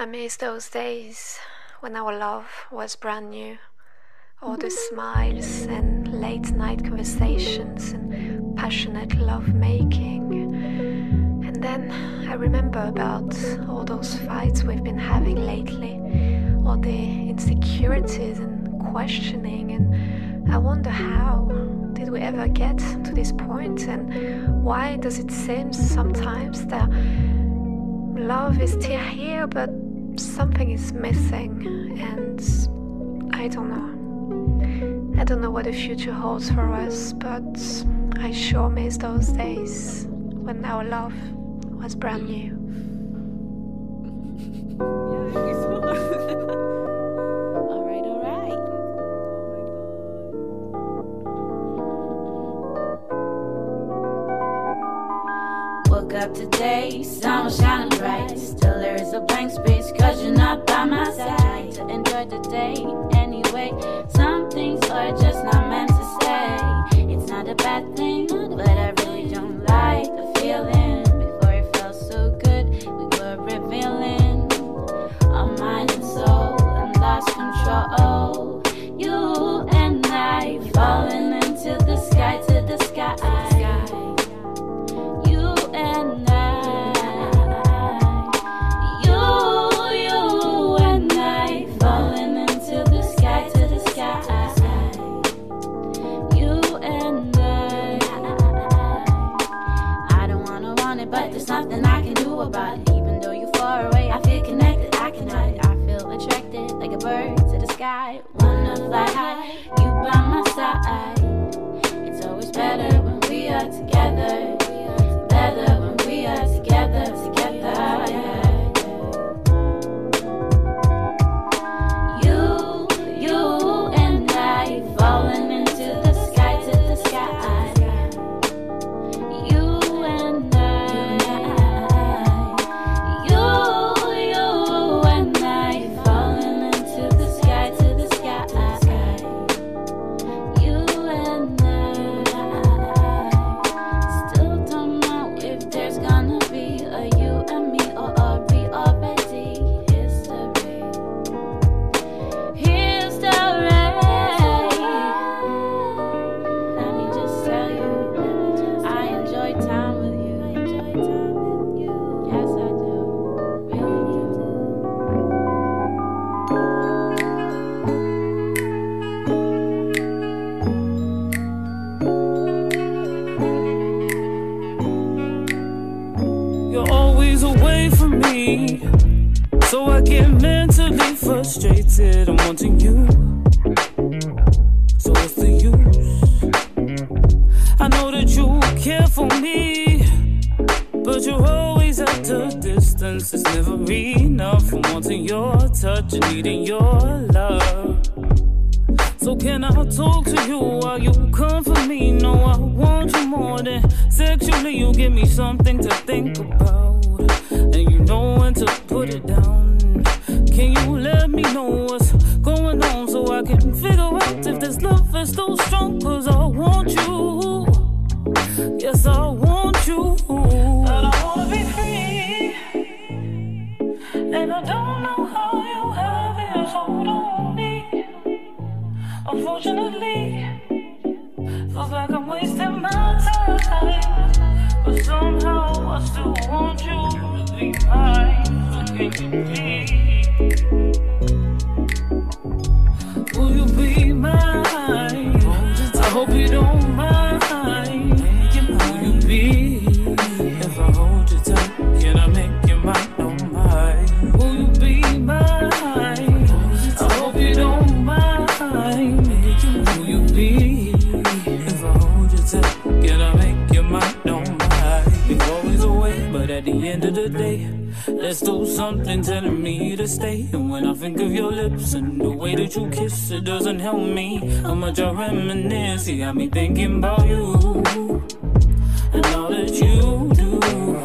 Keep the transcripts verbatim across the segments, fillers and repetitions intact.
I miss those days when our love was brand new. All the smiles and late night conversations and passionate love making. And then I remember about all those fights we've been having lately, all the insecurities and questioning, and I wonder how did we ever get to this point, and why does it seem sometimes that love is still here but something is missing, and I don't know. I don't know what the future holds for us, but I sure miss those days when our love was brand new. Alright, alright. Oh my God. Woke up today, sun was shining bright. Still there is a blank space, cause you're not by my side. To enjoy the day anyway. Some things are just not meant to stay. It's not a bad thing, but I really don't like the feeling. Before it felt so good, we were revealing our mind and soul and lost control. You and I falling into the sky, to the sky. You and I. Nothing I can do about it, even though you're far away. I feel connected, I can hide it. I feel attracted like a bird to the sky. Wanna fly high, you by my side. It's always better when we are together. Better when we are together, together. I'm wanting you, so what's the use? I know that you care for me, but you're always at a distance. It's never enough. I'm wanting your touch and needing your love. So can I talk to you while you come for me? No, I want you more than sexually. You give me something to think about, and you know when to put it down. Can you let me know what's going on so I can figure out if this love is so strong? Cause I want you, yes I want you. But I wanna be free, and I don't know how you have it. Hold on me, unfortunately. Feels like I'm wasting my time, but somehow I still want you to be mine. So can you please? Will you be mine? I hope you don't mind. Will you be? If I hold you tight, can I make you mine? Don't mind. Will you be mine? I hope you don't mind. Will you be? If I hold you tight, can I make you mine? Don't mind. We're always away, but at the end of the day, there's still something telling me to stay. And when I think of your lips and the way that you kiss, it doesn't help me how much I reminisce. You got me thinking about you and all that you do,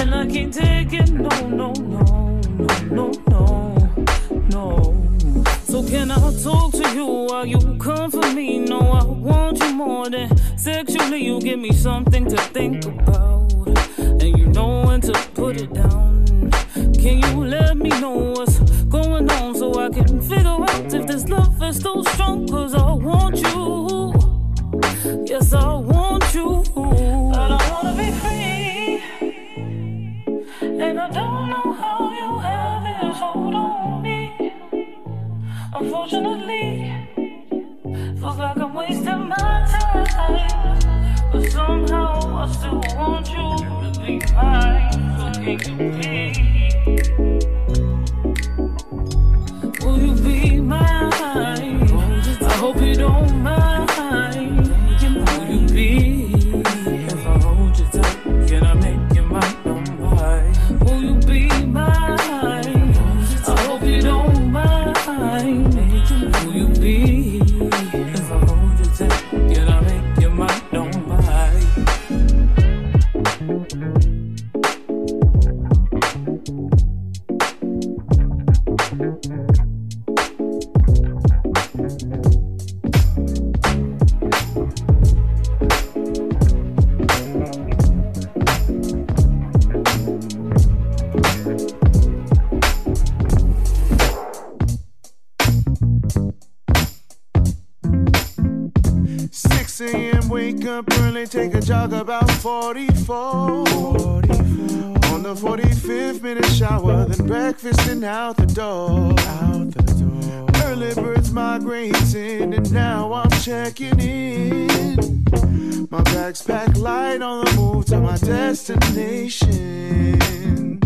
and I can't take it, no, no, no, no, no, no. So can I talk to you while you come for me? No, I want you more than sexually. You give me something to think about, and you know when to put it down. Can Can you let me know what's going on so I can figure out if this love is still strong? Cause I want you. Yes, I want you. But I wanna be free, and I don't know how you have this hold on me. Unfortunately, feels like I'm wasting my time, but somehow I still want you to be mine. So can you be? Will you be mine? I hope you don't mind. Will you be? If I hold you tight, can I make you mine? Don't lie. Will you be mine? I hope you don't mind. Will you be? six a m wake up early, take a jog about forty-four. On the forty-fifth minute shower, then breakfast and out the door. Out the door. Early birds migrating, and now I'm checking in. My back's packed light on the move to my destination.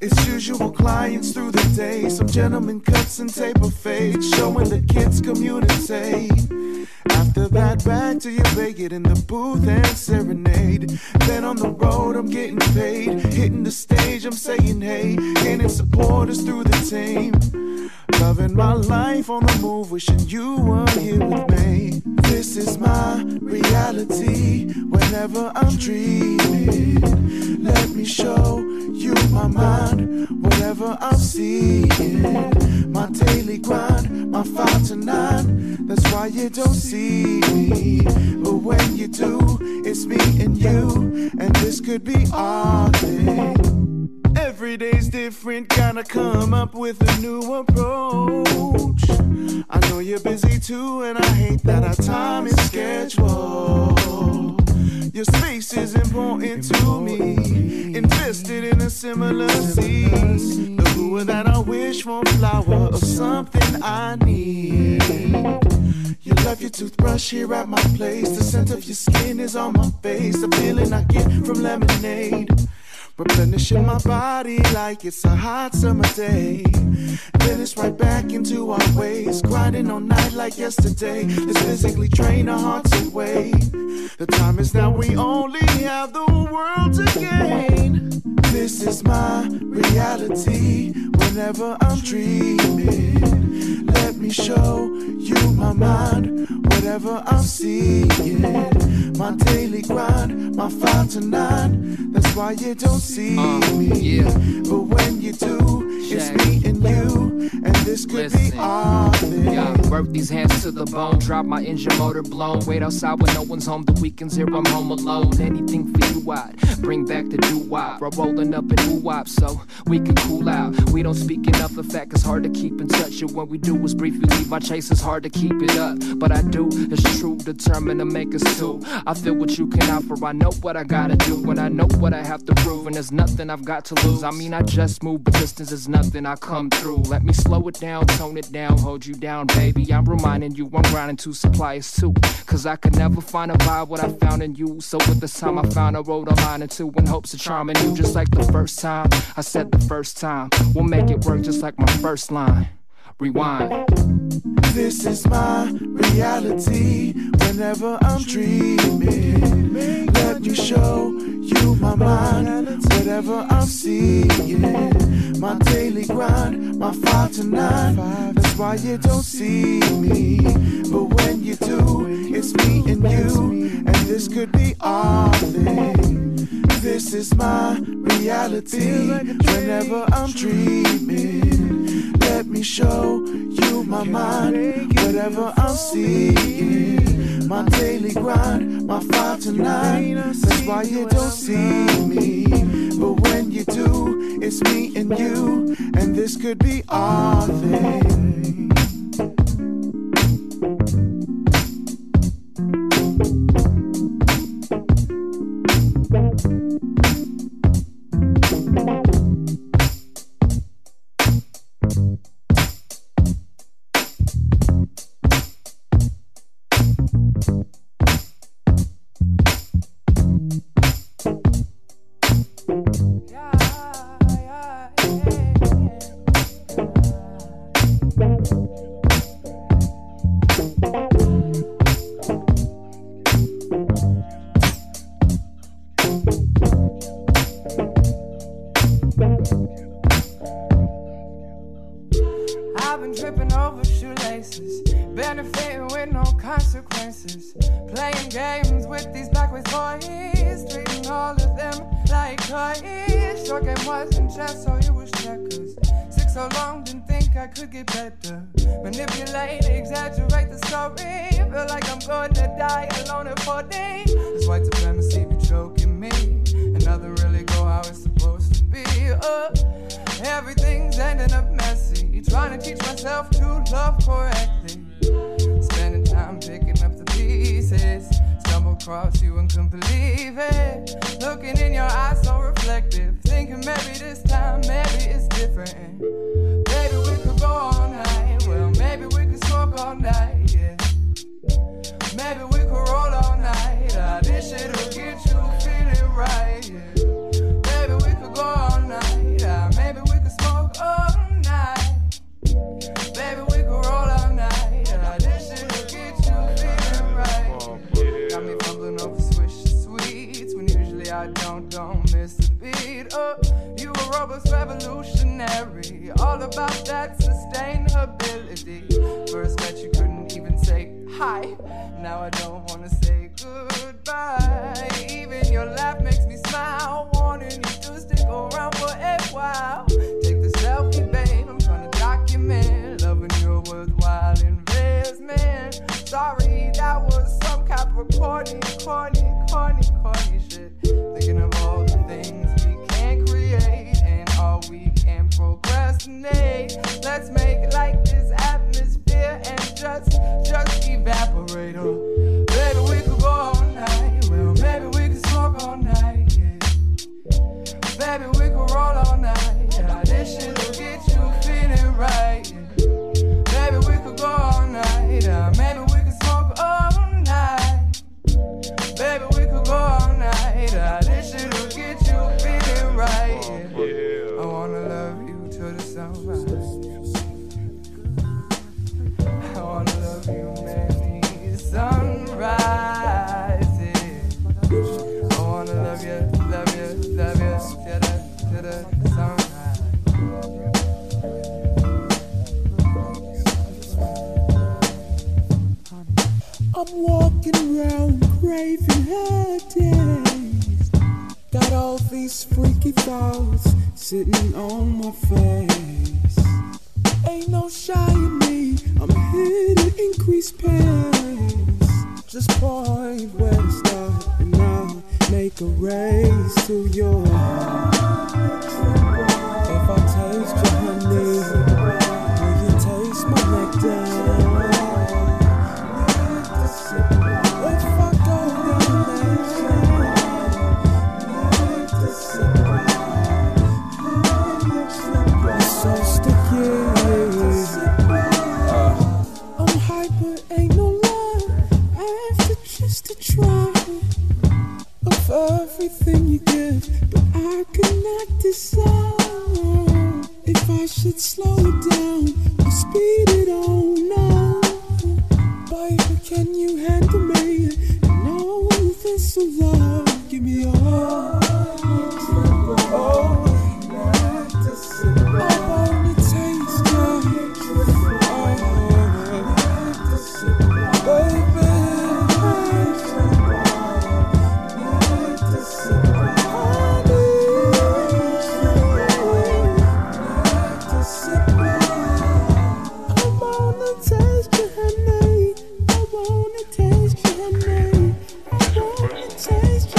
It's usual clients through the day, some gentlemen cuts and taper fades, showing the kids communicate. After that, back to your Vegas in the booth and serenade. Then on the road, I'm getting paid. Hitting the stage, I'm saying hey. Gaining supporters through the team. Loving my life on the move, wishing you were here with me. This is my reality whenever I'm dreaming. Let me show you my mind, whatever I'm seeing. My daily grind, my five to nine, that's why you don't see me. But when you do, it's me and you, and this could be our thing. Every day's different, gotta come up with a new approach. I know you're busy too, and I hate that our time is scheduled. Your space is important to me, invested in a similar seed. The lure that I wish won't flower, or something I need. You left your toothbrush here at my place, the scent of your skin is on my face, the feeling I get from lemonade. Replenishing my body like it's a hot summer day. Then it's right back into our ways. Grinding all night like yesterday. Let's physically train our hearts away. The time is now, we only have the world to gain. This is my reality whenever I'm dreaming. Let me show you my mind, whatever I'm seeing. My daily grind, my five to nine, that's why you don't see uh, me yeah. But when you do, Jack, it's me and you, and this could listen, be our thing. Yeah, work these hands to the bone, drop my engine motor blown. Wait outside when no one's home, the weekends here I'm home alone. Anything for you I'd bring back the doo-wop. We're rolling up in woo-wop so we can cool out. We don't speak enough, in fact it's hard to keep in touch. And what we do is briefly leave my chase, it's hard to keep it up. But I do, it's true, determined to make us two. I feel what you can offer, I know what I gotta do, and I know what I have to prove, and there's nothing I've got to lose. I mean I just moved, but distance is nothing, I come through. Let me slow it down, tone it down, hold you down, baby. I'm reminding you I'm grinding two suppliers too, cause I could never find a vibe what I found in you. So with this time I found a road I line into, in hopes of charming you. Just like the first time, I said the first time, we'll make it work just like my first line. Rewind. This is my reality whenever I'm dreaming. Let me show you my mind, whatever I'm seeing. My daily grind, my five to nine, that's why you don't see me. But when you do, it's me and you, and this could be our thing. This is my reality whenever I'm dreaming. Let me show you my mind, whatever I'm seeing. My daily grind, my five to nine, that's why you don't see me. But when you you do, it's me and you, and this could be our thing. I've been tripping over shoelaces, benefiting with no consequences, playing games with these backwards boys, treating all of them like toys. Your game wasn't chess, so it was checkers. Sick so long, didn't think I could get better. Manipulate, exaggerate the story. Feel like I'm going to die alone at forty. This white supremacy be choking me, and nothing really go how it's supposed to be. Oh, everything's ending up messy. Trying to teach myself to love correctly, spending time picking up the pieces, stumble across you and couldn't believe it, looking in your eyes so reflective, thinking maybe this time, maybe it's different. Maybe we could go all night, well maybe we could smoke all night, yeah. Maybe we could roll all night, ah, this shit'll get you feeling right, yeah. Maybe we could go all night, ah, maybe we could smoke all night. Baby, we could roll all night. Yeah, this shit'll get you feeling right. Got me fumbling over Swish Sweets when usually I don't, don't miss a beat. Oh, you a robot's revolutionary, all about that sustainability. First met you couldn't even say hi, now I don't wanna say goodbye. Even your laugh makes me smile, wanting you to stick around for a while. Take the selfie, babe, I'm trying to document, loving your worthwhile investment. Sorry, that was some Capricorn-y, corny, corny, corny shit. Thinking of all the things we can create and all we can procrastinate. Let's make like this atmosphere and just, just evaporate. Oh, baby, we could go all night. Well, maybe we could smoke all night. Yeah. Baby, we could roll all night. Yeah, this shit will get you feeling right. Maybe we could go all night. Uh, maybe we could smoke all night. Baby, we could go all night. Uh, this shit will get you feeling right. Yeah. I wanna love you till the sunrise. I wanna love you, many sunrises. I wanna love you, love you, love you till the, till the sunrise. I'm walking around craving her days. Got all these freaky thoughts sitting on my face. Ain't no shy in me, I'm here to increase pace. Just point where to start and I'll make a race to your eyes. If I taste your honey, will you taste my nectar? Everything you give, but I could not decide if I should slow it down or speed it on up. Baby, can you handle me? And all this love, give me all. Oh, I only taste it. Oh, baby. Taste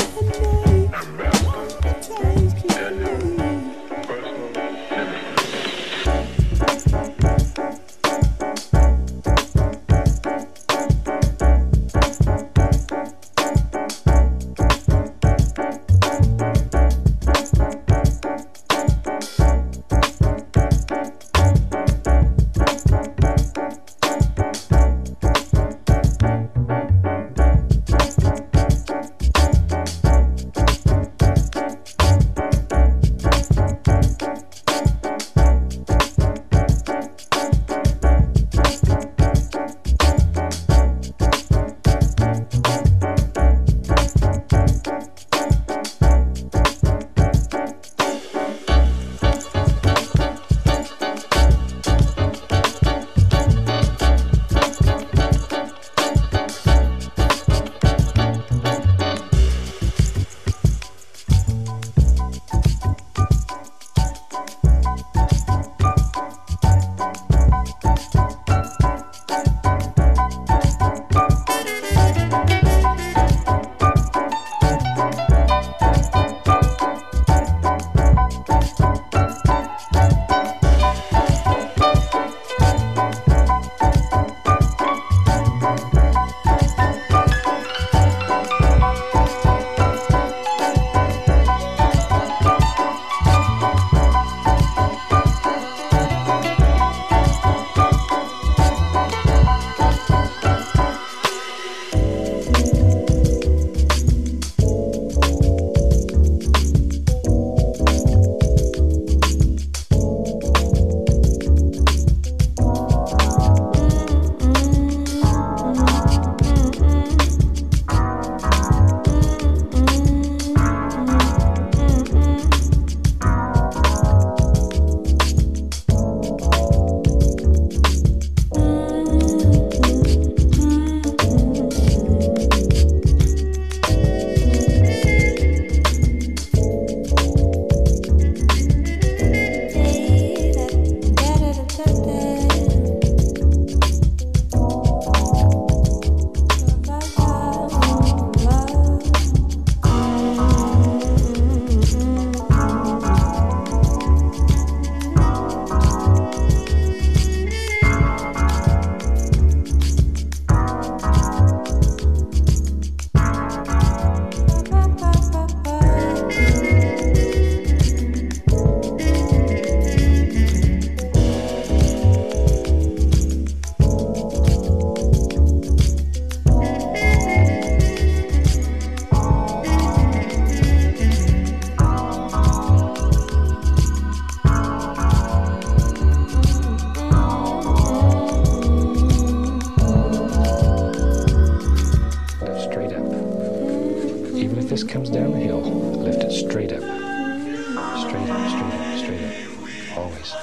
trees.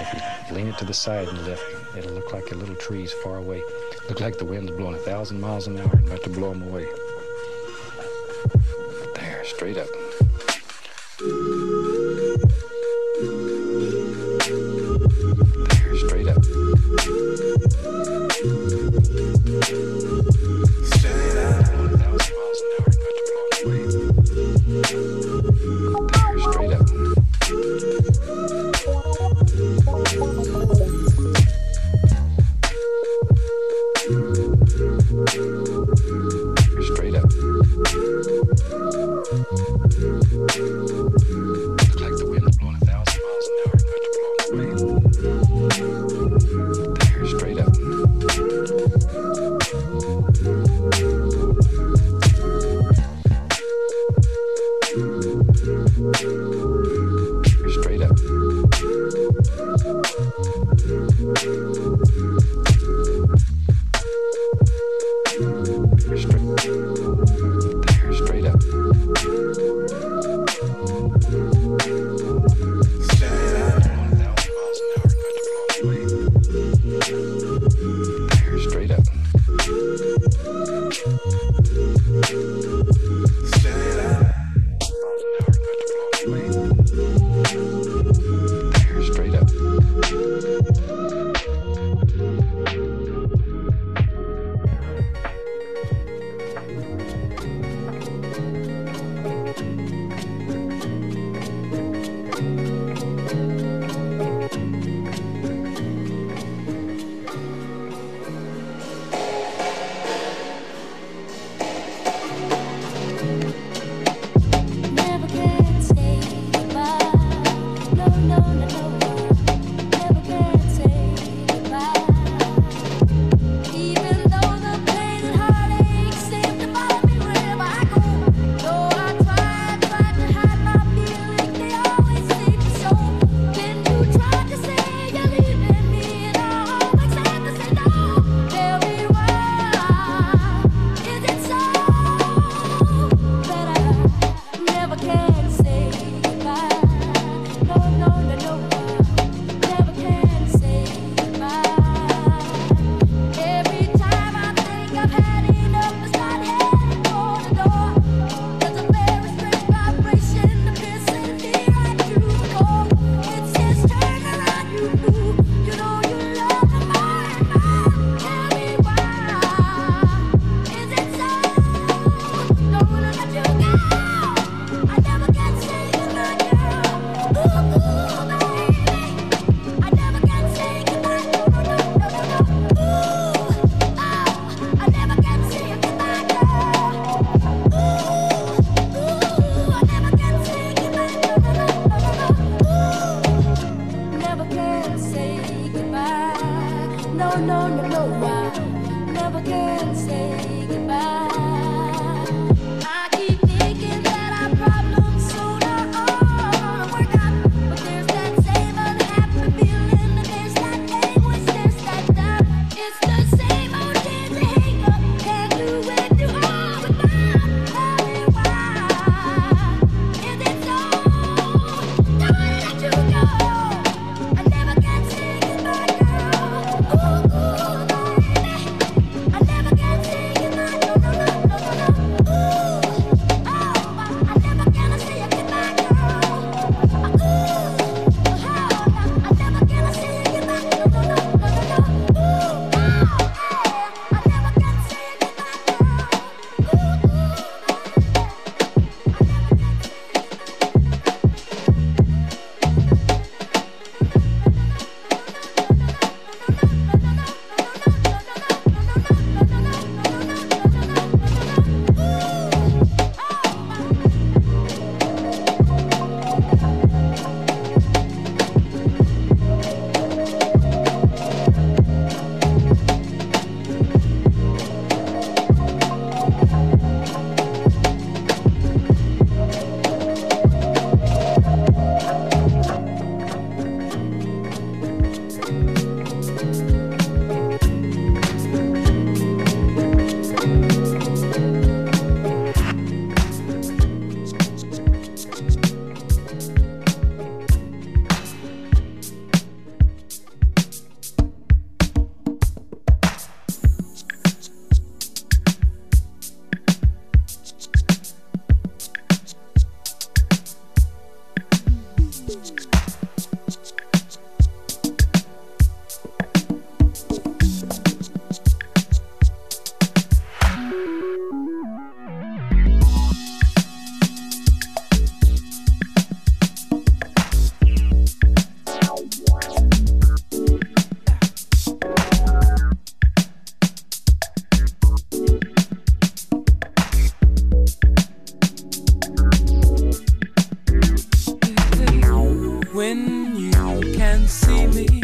If you lean it to the side and lift, it'll look like your little trees far away. Look like the wind's blowing a thousand miles an hour and about to blow them away. There, straight up. There, straight up. Straight up. One thousand miles an hour and about to blow them away. There, straight up. Straight up. Look like the wind's blowing a thousand miles an hour and about to blow away. There, straight up. Straight up. Straight. There, straight up. There, straight up. can see me,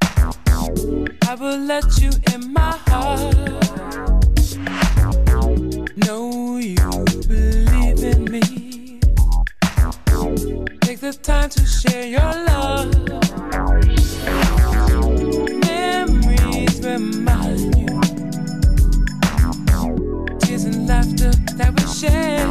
I will let you in my heart. Know you believe in me. Take the time to share your love. Memories remind you, tears and laughter that we share.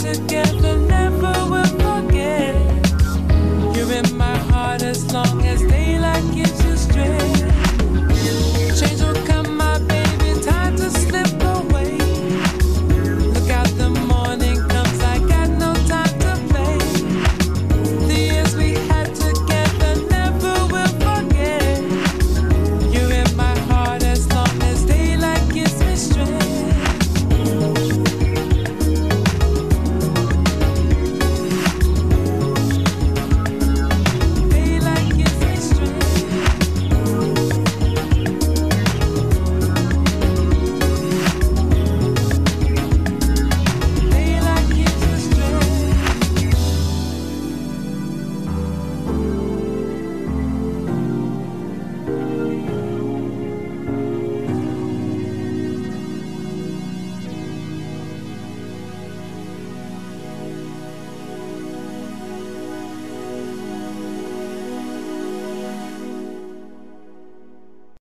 Together never will.